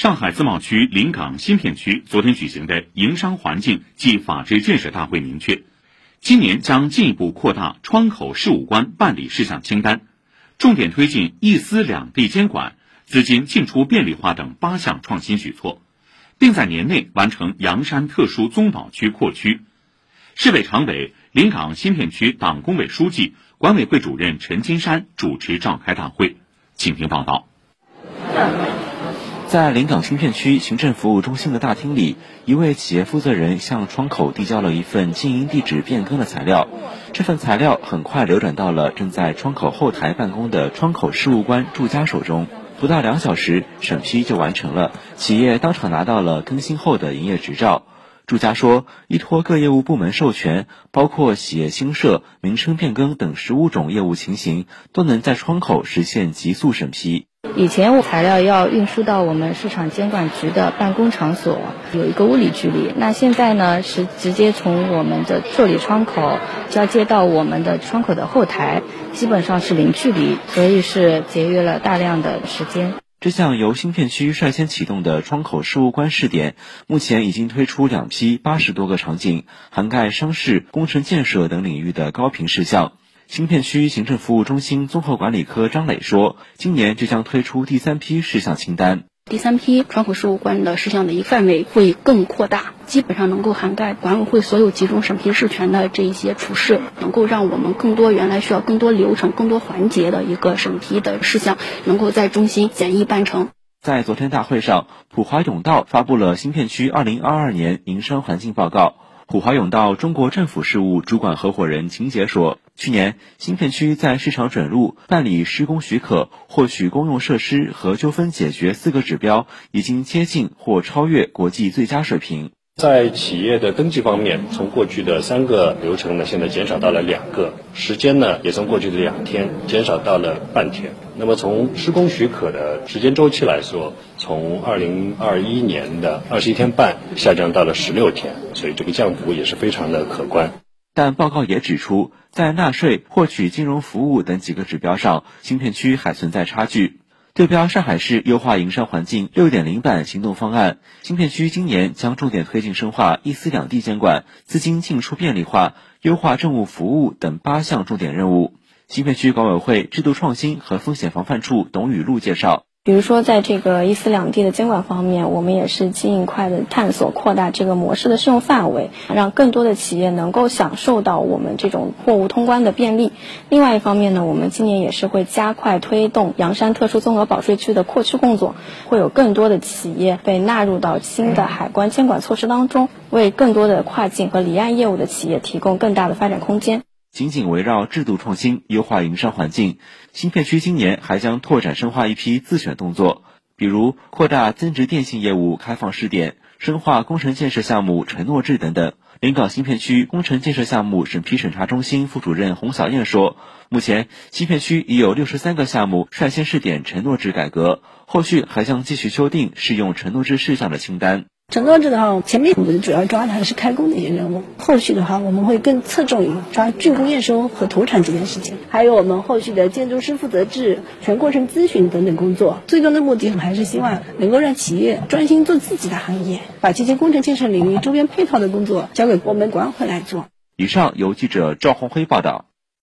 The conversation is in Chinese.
上海自贸区临港新片区昨天举行的营商环境及法治建设大会明确，今年将进一步扩大窗口事务关办理事项清单，重点推进一司两地监管、资金进出便利化等8项创新举措，并在年内完成洋山特殊综保区扩区。市委常委、临港新片区党工委书记、管委会主任陈金山主持召开大会。请听报道。在临港新片区行政服务中心的大厅里，一位企业负责人向窗口递交了一份经营地址变更的材料，这份材料很快流转到了正在窗口后台办公的窗口事务官驻家手中。不到2小时，审批就完成了，企业当场拿到了更新后的营业执照。驻家说，依托各业务部门授权，包括企业新设、名称变更等15种业务情形，都能在窗口实现急速审批。以前材料要运输到我们市场监管局的办公场所，有一个物理距离，那现在呢是直接从我们的受理窗口交接到我们的窗口的后台，基本上是零距离，所以是节约了大量的时间。这项由新片区率先启动的窗口事务关试点，目前已经推出2批80多个场景，涵盖商事、工程建设等领域的高频事项。新片区行政服务中心综合管理科张磊说，今年就将推出第3批事项清单。第3批窗口事务关的事项的一个范围会更扩大，基本上能够涵盖管委会所有集中审批事权的这一些处事，能够让我们更多原来需要更多流程、更多环节的一个审批的事项，能够在中心简易办成。在昨天大会上，普华永道发布了新片区2022年营商环境报告。普华永道中国政府事务主管合伙人秦杰说，去年新片区在市场准入、办理施工许可、获取公用设施和纠纷解决4个指标已经接近或超越国际最佳水平。在企业的登记方面，从过去的3个流程呢，现在减少到了2个，时间呢也从过去的2天减少到了半天。那么从施工许可的时间周期来说，从2021年的21天半下降到了16天，所以这个降幅也是非常的可观。但报告也指出，在纳税、获取金融服务等几个指标上，新片区还存在差距。对标上海市优化营商环境 6.0 版行动方案，新片区今年将重点推进深化一司两地监管、资金进出便利化、优化政务服务等8项重点任务。新片区管委会制度创新和风险防范处董雨露介绍，比如说在这个一司两地的监管方面，我们也是尽快的探索扩大这个模式的适用范围，让更多的企业能够享受到我们这种货物通关的便利。另外一方面呢，我们今年也是会加快推动洋山特殊综合保税区的扩区工作，会有更多的企业被纳入到新的海关监管措施当中，为更多的跨境和离岸业务的企业提供更大的发展空间。紧紧围绕制度创新、优化营商环境，新片区今年还将拓展深化一批自选动作，比如扩大增值电信业务开放试点、深化工程建设项目承诺制等等。临港新片区工程建设项目审批审查中心副主任洪小燕说，目前新片区已有63个项目率先试点承诺制改革，后续还将继续修订适用承诺制事项的清单。承诺制的话，前面我们主要抓的还是开工的一些任务，后续的话我们会更侧重于抓竣工验收和投产这件事情，还有我们后续的建筑师负责制、全过程咨询等等工作。最终的目的还是希望能够让企业专心做自己的行业，把这些工程建设领域周边配套的工作交给我们管委会来做。以上由记者赵红辉报道。